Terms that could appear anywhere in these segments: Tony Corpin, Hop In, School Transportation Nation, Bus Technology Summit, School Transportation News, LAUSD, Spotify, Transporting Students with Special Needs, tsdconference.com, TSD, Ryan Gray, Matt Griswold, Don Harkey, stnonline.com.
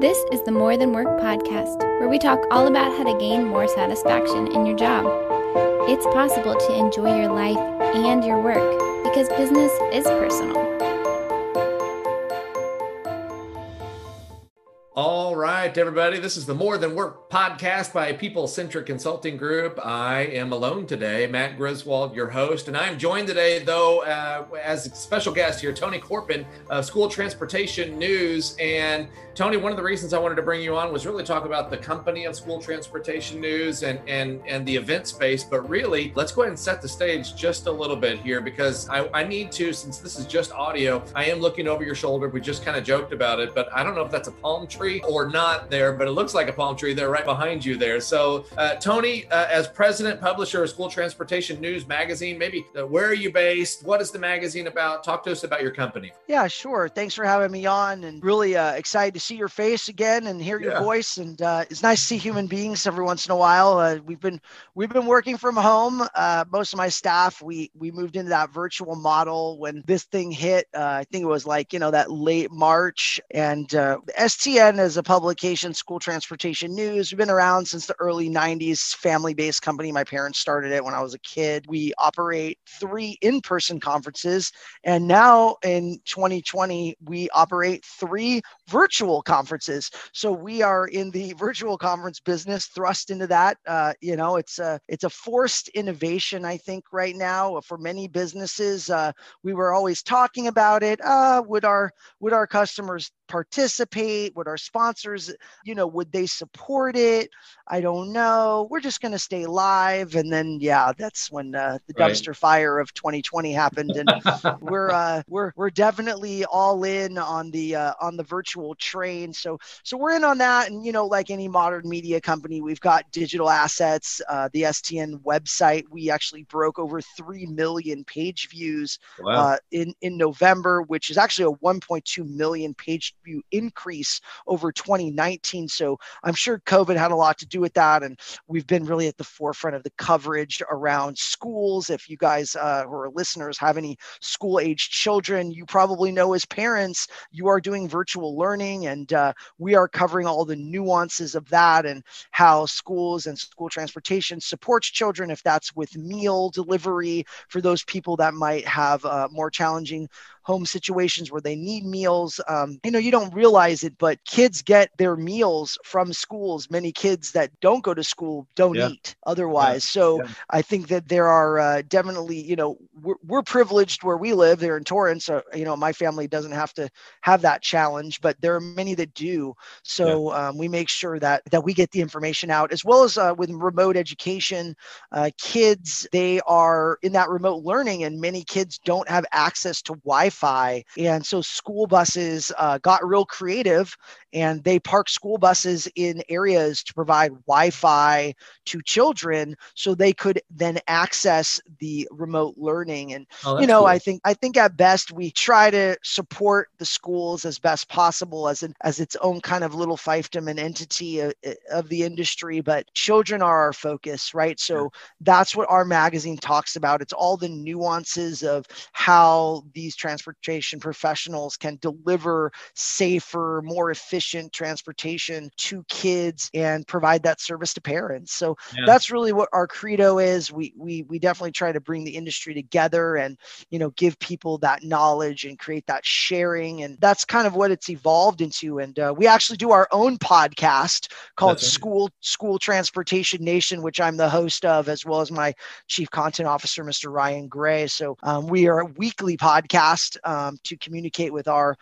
This is the More Than Work podcast, where we talk all about how to gain more satisfaction in your job. It's possible to enjoy your life and your work because business is personal. All right, everybody, this is the More Than Work podcast by People-Centric Consulting Group. I am alone today, Matt Griswold, your host, and I'm joined today, though, as a special guest here, Tony Corpin of School Transportation News. And Tony, one of the reasons I wanted to bring you on was really talk about the company of School Transportation News and the event space. But really, let's go ahead and set the stage just a little bit here, because I need to, since this is just audio, I am looking over your shoulder. We just kind of joked about it, but I don't know if that's a palm tree or not there, but it looks like a palm tree there right behind you there. So Tony, as president, publisher of School Transportation News magazine, maybe where are you based? What is the magazine about? Talk to us about your company. Yeah, sure. Thanks for having me on, and really excited to see your face again and hear your voice. And it's nice to see human beings every once in a while. We've been working from home. Most of my staff, we moved into that virtual model when this thing hit. I think it was like, that late March, and STN as a publication, School Transportation News. We've been around since the early 90s, family-based company. My parents started it when I was a kid. We operate 3 in-person conferences. And now in 2020, we operate 3 virtual conferences. So we are in the virtual conference business, thrust into that. It's a forced innovation, I think, right now for many businesses. We were always talking about it. Would our customers participate? Would our sponsors, would they support it? I don't know. We're just going to stay live. And then, that's when the dumpster fire of 2020 happened. And we're definitely all in on the virtual train. So we're in on that. And, like any modern media company, we've got digital assets, the STN website. We actually broke over 3 million page views in November, which is actually a 1.2 million page view increase over 2019. So I'm sure COVID had a lot to do with that. And we've been really at the forefront of the coverage around schools. If you guys who are listeners have any school age children, you probably know as parents, you are doing virtual learning, and we are covering all the nuances of that and how schools and school transportation supports children, if that's with meal delivery for those people that might have more challenging home situations where they need meals. You don't realize it, but kids get their meals from schools. Many kids that don't go to school don't eat otherwise. So I think that there are definitely, we're privileged where we live there in Torrance. My family doesn't have to have that challenge, but there are many that do. So we make sure that we get the information out, as well as with remote education. Kids, they are in that remote learning, and many kids don't have access to Wi-Fi. And so school buses got real creative, and they park school buses in areas to provide Wi-Fi to children so they could then access the remote learning. And, cool. I think at best, we try to support the schools as best possible as its own kind of little fiefdom and entity of the industry. But children are our focus, right? So that's what our magazine talks about. It's all the nuances of how these transportation professionals can deliver safer, more efficient transportation to kids and provide that service to parents. So that's really what our credo is. We definitely try to bring the industry together and, give people that knowledge and create that sharing. And that's kind of what it's evolved into. And we actually do our own podcast called School Transportation Nation, which I'm the host of, as well as my chief content officer, Mr. Ryan Gray. So we are a weekly podcast to communicate with our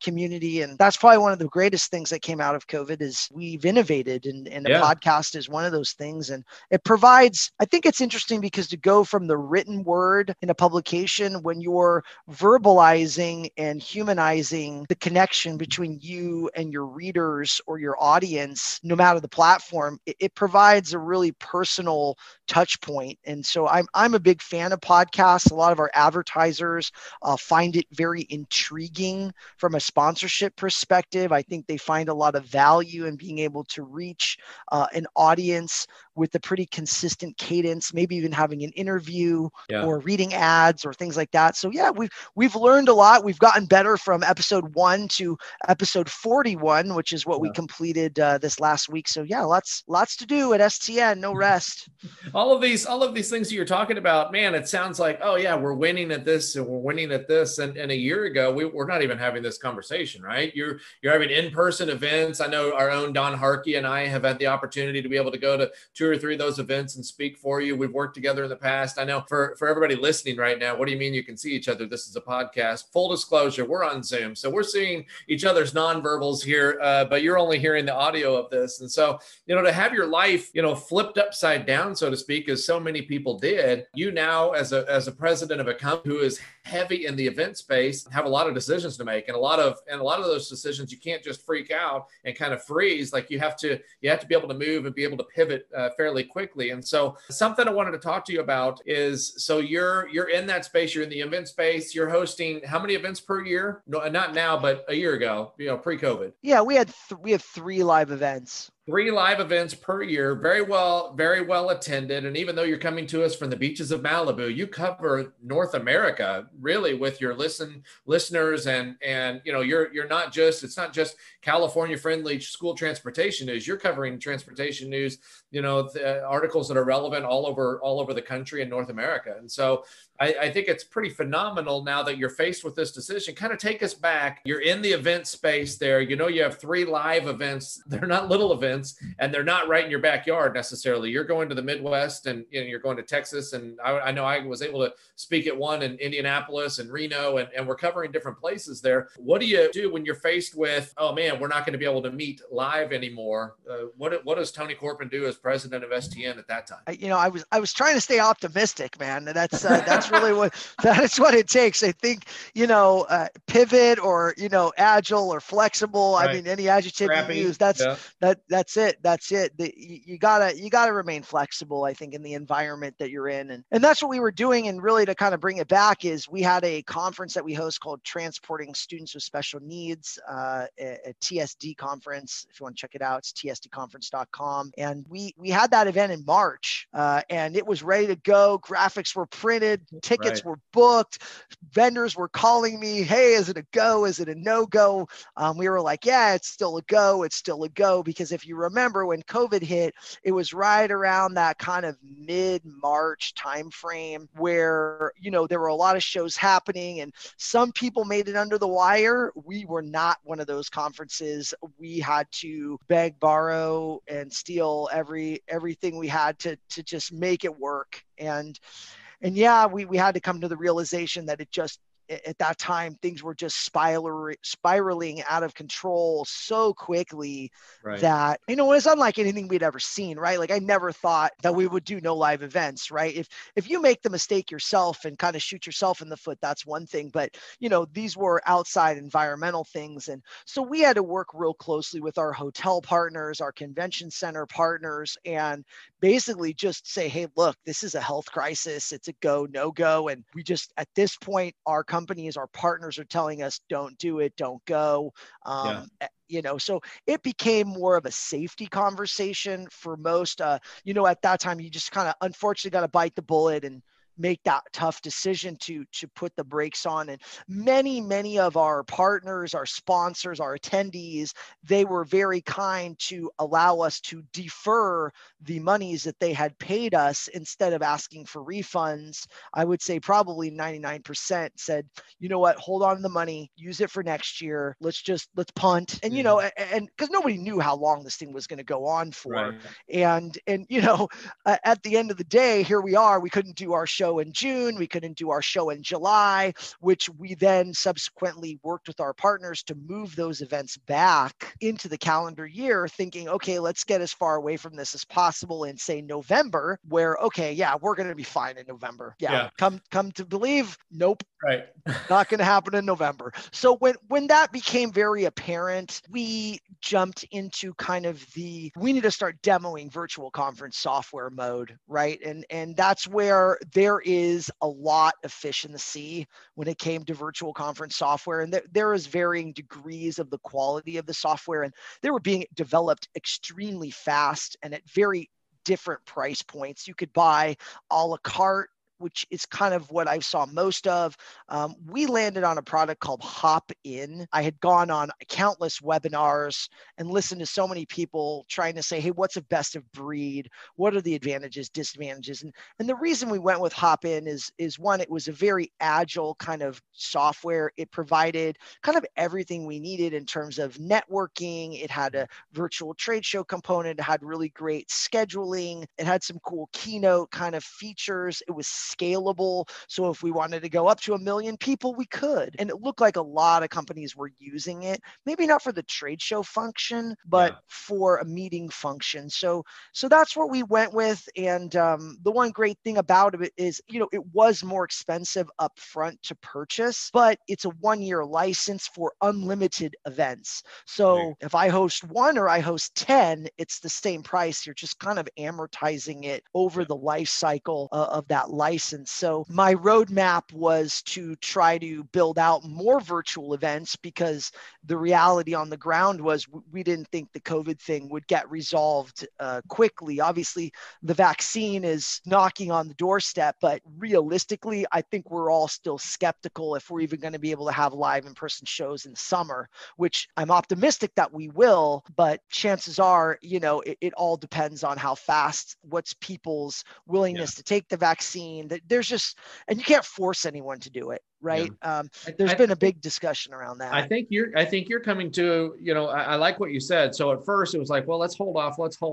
community. And that's probably one of the greatest things that came out of COVID is we've innovated, and a podcast is one of those things. And it provides, I think it's interesting because to go from the written word in a publication, when you're verbalizing and humanizing the connection between you and your readers or your audience, no matter the platform, it provides a really personal touch point. And so I'm a big fan of podcasts. A lot of our advertisers, find find it very intriguing from a sponsorship perspective. I think they find a lot of value in being able to reach an audience with a pretty consistent cadence, maybe even having an interview or reading ads or things like that. So yeah, we've learned a lot. We've gotten better from episode 1 to episode 41, which is what we completed this last week. So yeah, lots to do at STN, no rest. All of these things that you're talking about, man, it sounds like, oh yeah, we're winning at this and we're winning at this. And a year ago, we're not even having this conversation, right? You're having in-person events. I know our own Don Harkey and I have had the opportunity to be able to go to 2 or 3 of those events and speak for you. We've worked together in the past. I know for everybody listening right now, what do you mean you can see each other? This is a podcast. Full disclosure, we're on Zoom. So we're seeing each other's nonverbals here, but you're only hearing the audio of this. And so, you know, to have your life, you know, flipped upside down, so to speak, as so many people did, you now as a president of a company who is heavy in the event space, have a lot of decisions to make. And a lot of those decisions, you can't just freak out and kind of freeze. Like you have to be able to move and be able to pivot fairly quickly. And so something I wanted to talk to you about is, so you're in that space, you're in the event space, you're hosting how many events per year? No, not now, but a year ago, you know, pre-COVID. Yeah, we have 3 live events. 3 live events per year, very well attended. And even though you're coming to us from the beaches of Malibu, you cover North America really with your listeners, and you know, you're not just, it's not just California friendly school transportation news. You're covering transportation news, you know, the articles that are relevant all over the country and North America. And so I think it's pretty phenomenal now that you're faced with this decision. Kind of take us back. You're in the event space there. You know, you have 3 live events. They're not little events, and they're not right in your backyard necessarily. You're going to the Midwest, and you know, you're going to Texas. And I know I was able to speak at one in Indianapolis and Reno, and we're covering different places there. What do you do when you're faced with, oh man, we're not going to be able to meet live anymore? What does Tony Corpin do as president of STN at that time? You know, I was trying to stay optimistic, man. That's really what it takes. I think, you know, pivot, or, you know, agile or flexible. Right. I mean, any adjective you use, that's it. You gotta remain flexible, I think, in the environment that you're in. And that's what we were doing. And really, to kind of bring it back, is we had a conference that we host called Transporting Students with Special Needs, a TSD conference. If you want to check it out, it's tsdconference.com. And we had that event in March, and it was ready to go. Graphics were printed. Tickets were booked. Vendors were calling me, hey, is it a go? Is it a no-go? We were like, yeah, it's still a go. It's still a go. Because if you remember, when COVID hit, it was right around that kind of mid-March timeframe where, you know, there were a lot of shows happening, and some people made it under the wire. We were not one of those conferences. We had to beg, borrow, and steal everything we had to just make it work. And yeah, we had to come to the realization that it just, at that time, things were just spiraling out of control so quickly that, you know, it's unlike anything we'd ever seen, right? Like, I never thought that we would do no live events, right? If you make the mistake yourself and kind of shoot yourself in the foot, that's one thing. But, you know, these were outside environmental things. And so we had to work real closely with our hotel partners, our convention center partners, and basically just say, hey, look, this is a health crisis. It's a go, no go. And we just, at this point, our companies, our partners are telling us, don't do it, don't go. You know, so it became more of a safety conversation for most. You know, at that time, you just kind of unfortunately got to bite the bullet and make that tough decision to put the brakes on. And many of our partners, our sponsors, our attendees, they were very kind to allow us to defer the monies that they had paid us instead of asking for refunds. I would say probably 99% said, you know what, hold on to the money, use it for next year. Let's punt. And, you know, and because nobody knew how long this thing was going to go on for. Right. And, you know, at the end of the day, here we are. We couldn't do our show in June. We couldn't do our show in July, which we then subsequently worked with our partners to move those events back into the calendar year, thinking, okay, let's get as far away from this as possible in, say, November, where, okay, yeah, we're going to be fine in November. Yeah. Come to believe, nope. Right. Not going to happen in November. So when that became very apparent, we jumped into kind of the, we need to start demoing virtual conference software mode, right? And that's where there is a lot of fish in the sea when it came to virtual conference software. And there is varying degrees of the quality of the software. And they were being developed extremely fast and at very different price points. You could buy a la carte, which is kind of what I saw most of. We landed on a product called Hop In. I had gone on countless webinars and listened to so many people trying to say, hey, what's the best of breed? What are the advantages, disadvantages? And the reason we went with Hop In is one, it was a very agile kind of software. It provided kind of everything we needed in terms of networking. It had a virtual trade show component. It had really great scheduling. It had some cool keynote kind of features. It was scalable. So if we wanted to go up to 1 million people, we could. And it looked like a lot of companies were using it, maybe not for the trade show function, but for a meeting function. So that's what we went with. And the one great thing about it is, you know, it was more expensive upfront to purchase, but it's a 1-year license for unlimited events. So if I host one or I host 10, it's the same price. You're just kind of amortizing it over the life cycle of that license. So my roadmap was to try to build out more virtual events because the reality on the ground was we didn't think the COVID thing would get resolved quickly. Obviously, the vaccine is knocking on the doorstep, but realistically, I think we're all still skeptical if we're even going to be able to have live in-person shows in the summer, which I'm optimistic that we will, but chances are, you know, it all depends on how fast, what's people's willingness to take the vaccine. That there's just, and you can't force anyone to do it, right? There's been a big discussion around that. I think you're coming to, you know, I like what you said. So at first it was like, well, let's hold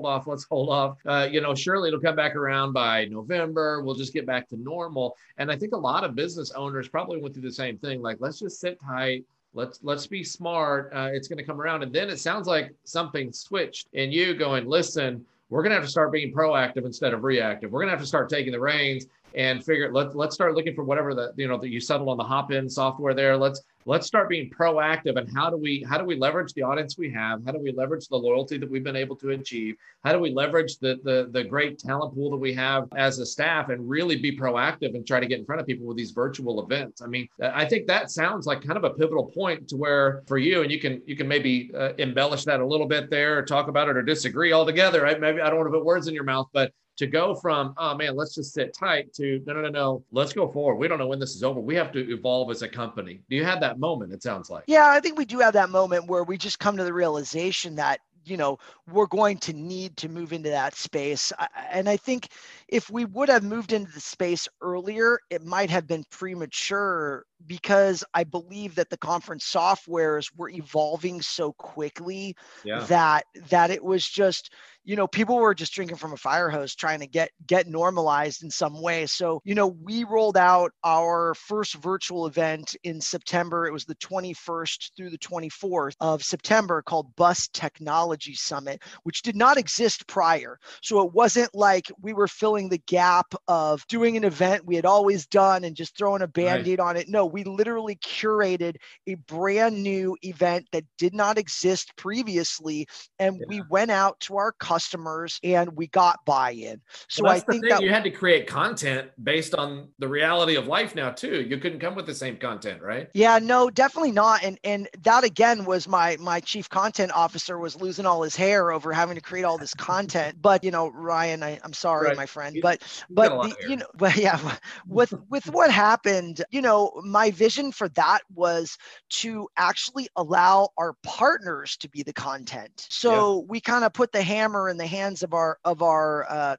off. You know, surely it'll come back around by November. We'll just get back to normal. And I think a lot of business owners probably went through the same thing. Like, let's just sit tight. Let's be smart. It's going to come around. And then it sounds like something switched and you going, listen, we're going to have to start being proactive instead of reactive. We're going to have to start taking the reins and figure, let's start looking for whatever that, you know, that you settled on the Hop-In software there. Let's start being proactive. And how do we leverage the audience we have? How do we leverage the loyalty that we've been able to achieve? How do we leverage the great talent pool that we have as a staff and really be proactive and try to get in front of people with these virtual events? I mean, I think that sounds like kind of a pivotal point to where for you, and you can maybe embellish that a little bit there or talk about it or disagree altogether. Right? Maybe I don't want to put words in your mouth, but to go from, oh man, let's just sit tight to no, let's go forward. We don't know when this is over. We have to evolve as a company. Do you have that moment? It sounds like. Yeah, I think we do have that moment where we just come to the realization that, you know, we're going to need to move into that space. And I think if we would have moved into the space earlier, it might have been premature because I believe that the conference softwares were evolving so quickly that it was just, you know, people were just drinking from a fire hose trying to get normalized in some way. So, you know, we rolled out our first virtual event in September. It was the 21st through the 24th of September called Bus Technology Summit, which did not exist prior. So it wasn't like we were filling the gap of doing an event we had always done and just throwing a Band-Aid on it. No, we literally curated a brand new event that did not exist previously. And we went out to our customers and we got buy-in. So I think that you had to create content based on the reality of life now too. You couldn't come with the same content, right? Yeah, no, definitely not. And that again was my chief content officer was losing all his hair over having to create all this content. But you know, Ryan, I'm sorry, my friend, with what happened, you know, my vision for that was to actually allow our partners to be the content. So we kind of put the hammer in the hands of our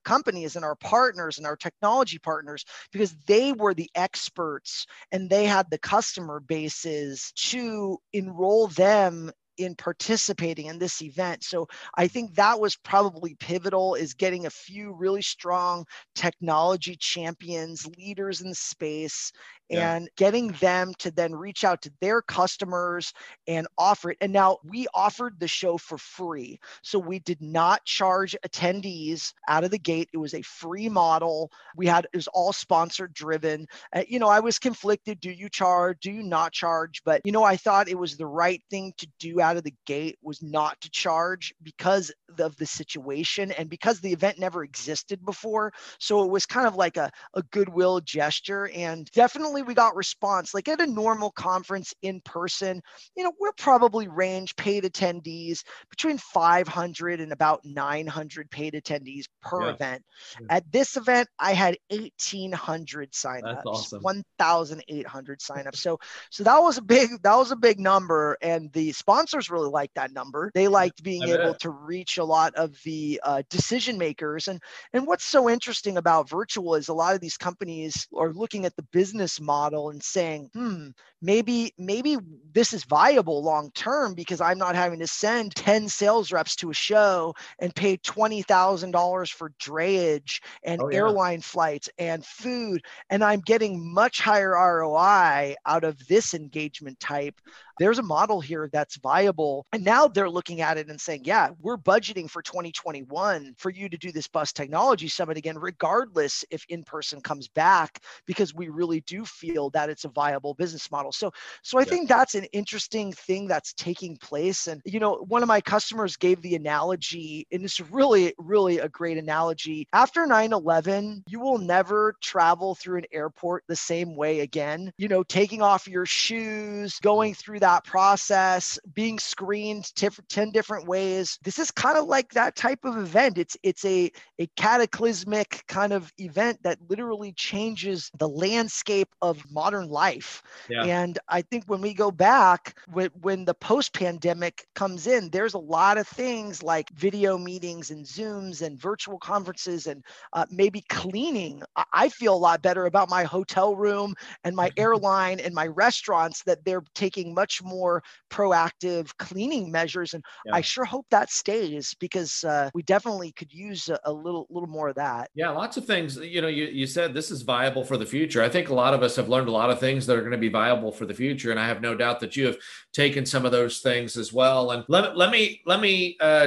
companies and our partners and our technology partners, because they were the experts and they had the customer bases to enroll them in participating in this event. So I think that was probably pivotal, is getting a few really strong technology champions, leaders in the space, and getting them to then reach out to their customers and offer it. And now we offered the show for free. So we did not charge attendees out of the gate. It was a free model. It was all sponsor driven. You know, I was conflicted. Do you charge? Do you not charge? But, you know, I thought it was the right thing to do out out of the gate was not to charge because of the situation and because the event never existed before. So it was kind of like a goodwill gesture, and definitely we got response. Like at a normal conference in person, you know, we'll probably range paid attendees between 500 and about 900 paid attendees per event. At this event, I had 1,800 signups. That's awesome. 1,800 signups. So that was a big number, and the sponsors really liked that number. They liked being able to reach a lot of the decision makers. And what's so interesting about virtual is a lot of these companies are looking at the business model and saying, maybe this is viable long term because I'm not having to send 10 sales reps to a show and pay $20,000 for drayage and airline flights and food, and I'm getting much higher ROI out of this engagement type. There's a model here that's viable. And now they're looking at it and saying, yeah, we're budgeting for 2021 for you to do this Bus Technology Summit again, regardless if in-person comes back, because we really do feel that it's a viable business model. So I think that's an interesting thing that's taking place. And, you know, one of my customers gave the analogy, and it's really, really a great analogy. After 9/11, you will never travel through an airport the same way again. You know, taking off your shoes, going through that process, being screened 10 different ways. This is kind of like that type of event. It's a cataclysmic kind of event that literally changes the landscape of modern life. Yeah. And I think when we go back, when the post-pandemic comes in, there's a lot of things like video meetings and Zooms and virtual conferences and maybe cleaning. I feel a lot better about my hotel room and my airline and my restaurants that they're taking much more proactive cleaning measures. And I sure hope that stays, because we definitely could use a little more of that. Yeah, lots of things. You know, you said this is viable for the future. I think a lot of us have learned a lot of things that are going to be viable for the future. And I have no doubt that you have taken some of those things as well. And let me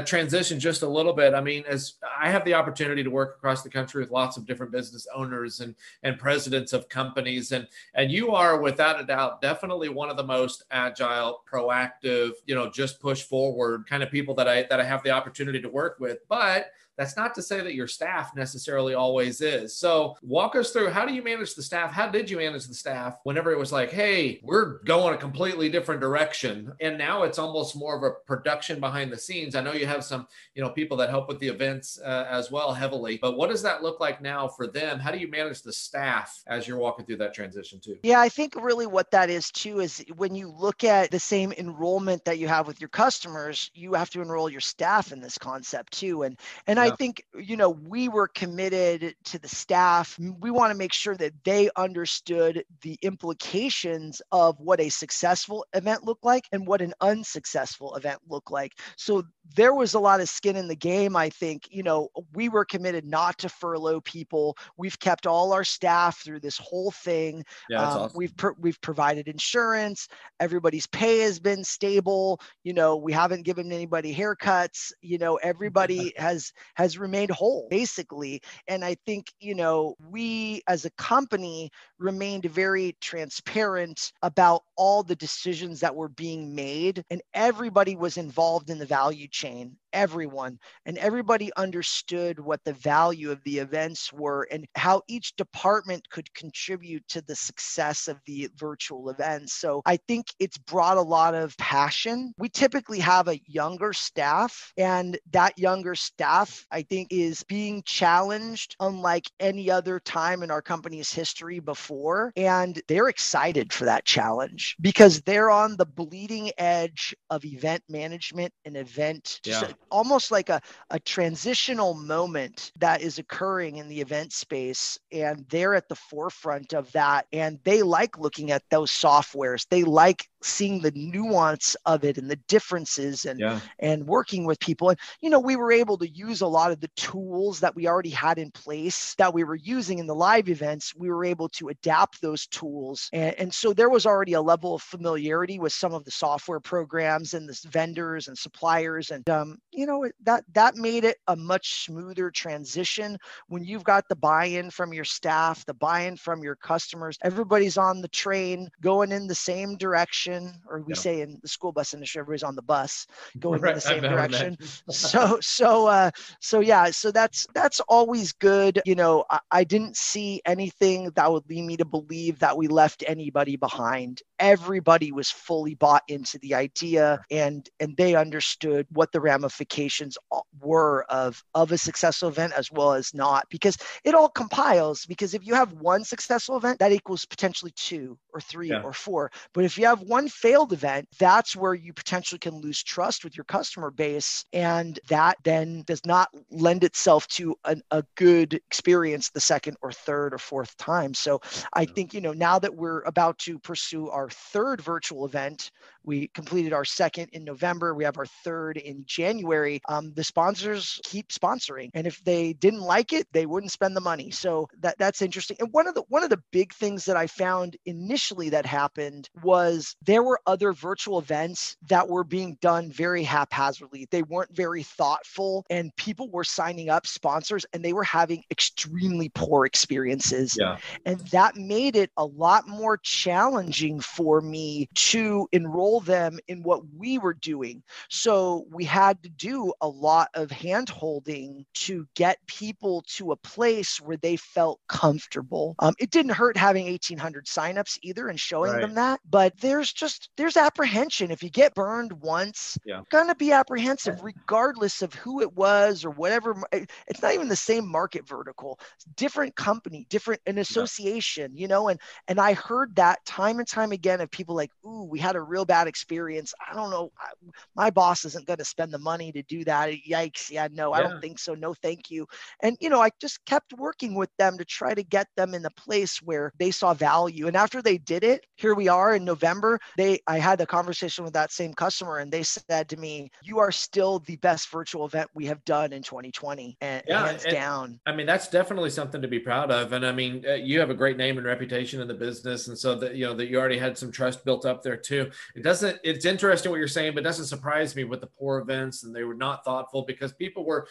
transition just a little bit. I mean, as I have the opportunity to work across the country with lots of different business owners and presidents of companies, and you are without a doubt definitely one of the most agile, proactive, you know, just push forward kind of people that I have the opportunity to work with. But that's not to say that your staff necessarily always is. So walk us through, how do you manage the staff? How did you manage the staff whenever it was like, hey, we're going a completely different direction? And now it's almost more of a production behind the scenes. I know you have some, you know, people that help with the events as well heavily, but what does that look like now for them? How do you manage the staff as you're walking through that transition too? Yeah, I think really what that is too, is when you look at the same enrollment that you have with your customers, you have to enroll your staff in this concept too. And I think, you know, we were committed to the staff. We want to make sure that they understood the implications of what a successful event looked like and what an unsuccessful event looked like. So there was a lot of skin in the game. I think, you know, we were committed not to furlough people. We've kept all our staff through this whole thing. Yeah, that's awesome. We've provided insurance. Everybody's pay has been stable. You know, we haven't given anybody haircuts. You know, everybody has remained whole, basically. And I think, you know, we as a company remained very transparent about all the decisions that were being made, and everybody was involved in the value chain. Everyone, and everybody understood what the value of the events were and how each department could contribute to the success of the virtual events. So I think it's brought a lot of passion. We typically have a younger staff, and that younger staff, I think, is being challenged unlike any other time in our company's history before. And they're excited for that challenge because they're on the bleeding edge of event management and event almost like a transitional moment that is occurring in the event space. And they're at the forefront of that. And they like looking at those softwares. They like seeing the nuance of it and the differences and working with people. And, you know, we were able to use a lot of the tools that we already had in place that we were using in the live events. We were able to adapt those tools. And so there was already a level of familiarity with some of the software programs and the vendors and suppliers. And, you know, that made it a much smoother transition when you've got the buy-in from your staff, the buy-in from your customers. Everybody's on the train going in the same direction. direction, or we say in the school bus industry, everybody's on the bus going in the same direction. So that's always good. You know, I didn't see anything that would lead me to believe that we left anybody behind. Everybody was fully bought into the idea, and they understood what the ramifications were of a successful event as well as not, because it all compiles. Because if you have one successful event, that equals potentially two or three or four. But if you have one failed event, that's where you potentially can lose trust with your customer base. And that then does not lend itself to a good experience the second or third or fourth time. So I think, you know, now that we're about to pursue our third virtual event, we completed our second in November. We have our third in January. The sponsors keep sponsoring. And if they didn't like it, they wouldn't spend the money. So that's interesting. And one of the big things that I found initially that happened was there were other virtual events that were being done very haphazardly. They weren't very thoughtful, and people were signing up sponsors and they were having extremely poor experiences. Yeah. And that made it a lot more challenging for me to enroll them in what we were doing. So we had to do a lot of hand holding to get people to a place where they felt comfortable. It didn't hurt having 1,800 signups either and showing them that, but there's apprehension. If you get burned once, you're going to be apprehensive regardless of who it was or whatever. It's not even the same market vertical, it's different company, different an association, you know, and I heard that time and time again of people like, ooh, we had a real bad experience. I don't know. My boss isn't going to spend the money to do that. Yikes. Yeah, no, I don't think so. No, thank you. And, you know, I just kept working with them to try to get them in the place where they saw value. And after they did it, here we are in November, I had a conversation with that same customer and they said to me, you are still the best virtual event we have done in 2020. Hands down. I mean, that's definitely something to be proud of. And I mean, you have a great name and reputation in the business. And so that, you know, that you already had some trust built up there too. It's interesting what you're saying, but it doesn't surprise me with the poor events and they were not thoughtful because people were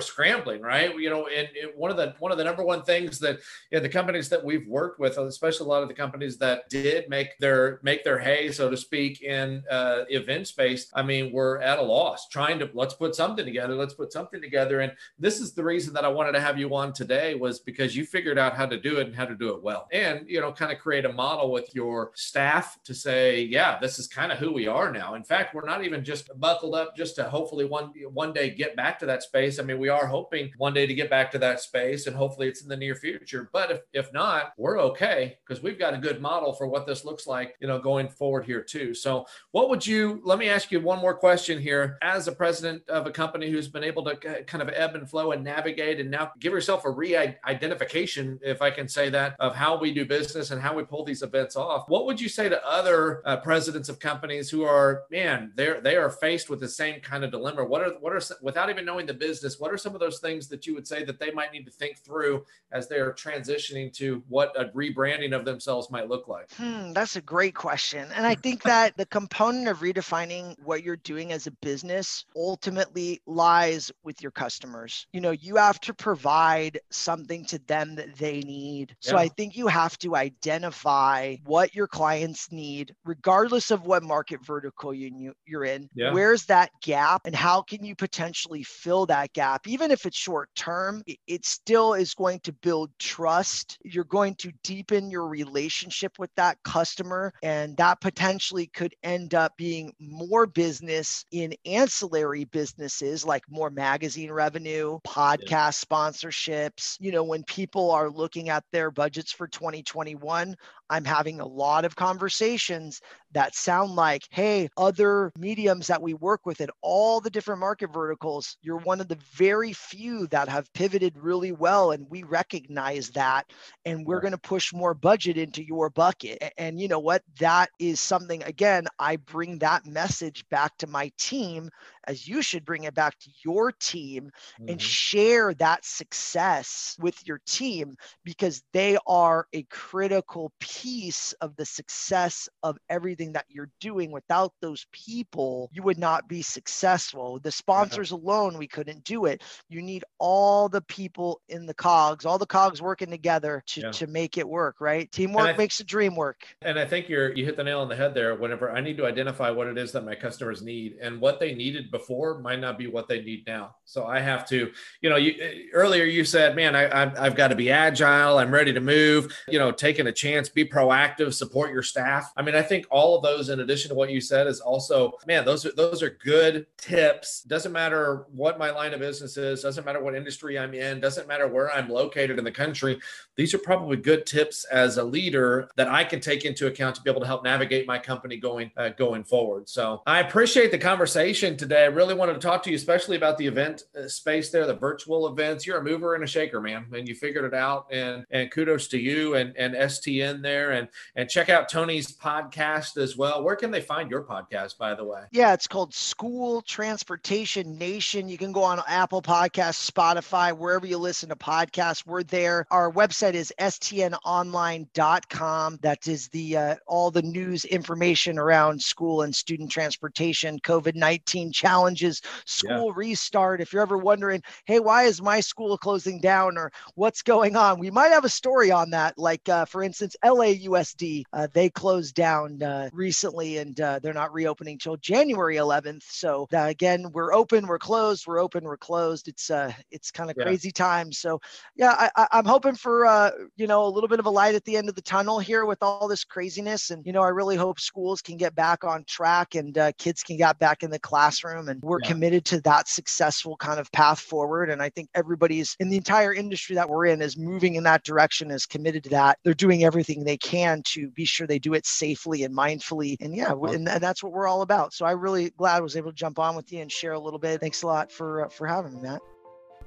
scrambling, right? You know, and one of the number one things that the companies that we've worked with, especially a lot of the companies that did make their hay, so to speak, in event space, I mean, we're at a loss trying to, let's put something together. And this is the reason that I wanted to have you on today, was because you figured out how to do it and how to do it well. And, you know, kind of create a model with your staff to say, yeah, this is kind of who we are now. In fact, we're not even just buckled up just to hopefully one day get back to that space. I mean, we are hoping one day to get back to that space, and hopefully it's in the near future. But if not, we're okay, because we've got a good model for what this looks like, you know, going forward here too. So let me ask you one more question here. As a president of a company who's been able to kind of ebb and flow and navigate, and now give yourself a re-identification, if I can say that, of how we do business and how we pull these events off, what would you say to other presidents of companies who are, they are faced with the same kind of dilemma? What are, without even knowing the business, what are some of those things that you would say that they might need to think through as they're transitioning to what a rebranding of themselves might look like? That's a great question. And I think that the component of redefining what you're doing as a business ultimately lies with your customers. You know, you have to provide something to them that they need. Yeah. So I think you have to identify what your clients need, regardless of what market vertical you're in. Yeah. Where's that gap and how can you potentially fill that gap? Even if it's short term, it still is going to build trust. You're going to deepen your relationship with that customer, and that potentially could end up being more business in ancillary businesses, like more magazine revenue, podcast sponsorships. You know, when people are looking at their budgets for 2021, I'm having a lot of conversations that sound like, hey, other mediums that we work with at all the different market verticals, you're one of the very few that have pivoted really well. And we recognize that, and we're going to push more budget into your bucket. And you know what? That is something, again, I bring that message back to my team, as you should bring it back to your team, and share that success with your team, because they are a critical piece piece of the success of everything that you're doing. Without those people, you would not be successful. The sponsors alone, we couldn't do it. You need all the people in the cogs, all the cogs working together to make it work, right? Teamwork makes the dream work. And I think you hit the nail on the head there. Whenever I need to identify what it is that my customers need, and what they needed before might not be what they need now. So I have to, earlier you said, man, I've got to be agile. I'm ready to move, taking a chance, be proactive, support your staff. I mean, I think all of those, in addition to what you said, is also, man, those are good tips. Doesn't matter what my line of business is, doesn't matter what industry I'm in, doesn't matter where I'm located in the country. These are probably good tips as a leader that I can take into account to be able to help navigate my company going forward. So I appreciate the conversation today. I really wanted to talk to you, especially about the event space there, the virtual events. You're a mover and a shaker, man, and you figured it out. And kudos to you and STN there. And check out Tony's podcast as well. Where can they find your podcast, by the way? Yeah, it's called School Transportation Nation. You can go on Apple Podcasts, Spotify, wherever you listen to podcasts. We're there. Our website is stnonline.com. That is the all the news information around school and student transportation, COVID-19 challenges, school restart. If you're ever wondering, hey, why is my school closing down, or what's going on? We might have a story on that. Like, for instance, LAUSD, they closed down recently, and they're not reopening till January 11th. So again, we're open, we're closed, we're open, we're closed. It's kind of crazy times. So yeah, I'm hoping for, a little bit of a light at the end of the tunnel here with all this craziness. And, I really hope schools can get back on track, and kids can get back in the classroom. And we're committed to that successful kind of path forward. And I think everybody's in the entire industry that we're in is moving in that direction, is committed to that. They're doing everything they can to be sure they do it safely and mindfully. And and that's what we're all about. So I'm really glad I was able to jump on with you and share a little bit. Thanks a lot for having me, Matt.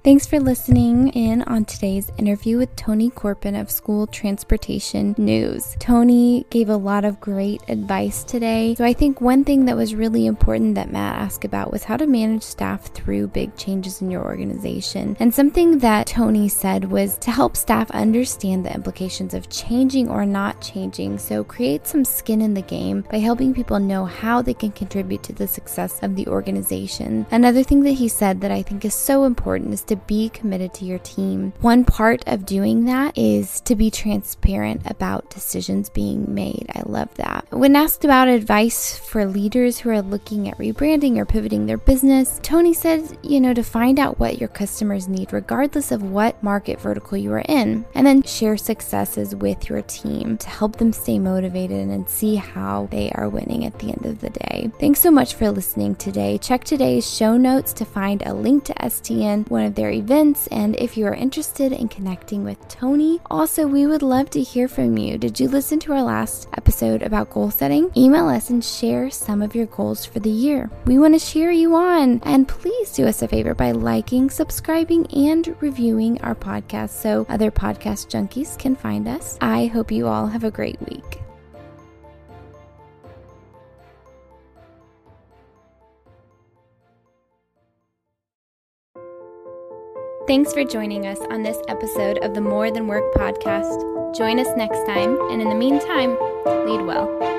Thanks for listening in on today's interview with Tony Corpin of School Transportation News. Tony gave a lot of great advice today. So I think one thing that was really important that Matt asked about was how to manage staff through big changes in your organization. And something that Tony said was to help staff understand the implications of changing or not changing. So create some skin in the game by helping people know how they can contribute to the success of the organization. Another thing that he said that I think is so important is to be committed to your team. One part of doing that is to be transparent about decisions being made. I love that. When asked about advice for leaders who are looking at rebranding or pivoting their business, Tony said, to find out what your customers need, regardless of what market vertical you are in, and then share successes with your team to help them stay motivated and see how they are winning at the end of the day. Thanks so much for listening today. Check today's show notes to find a link to STN, one of their events, and if you are interested in connecting with Tony. Also, we would love to hear from you. Did you listen to our last episode about goal setting? Email us and share some of your goals for the year. We want to cheer you on, and please do us a favor by liking, subscribing, and reviewing our podcast so other podcast junkies can find us. I hope you all have a great week. Thanks for joining us on this episode of the More Than Work podcast. Join us next time, and in the meantime, lead well.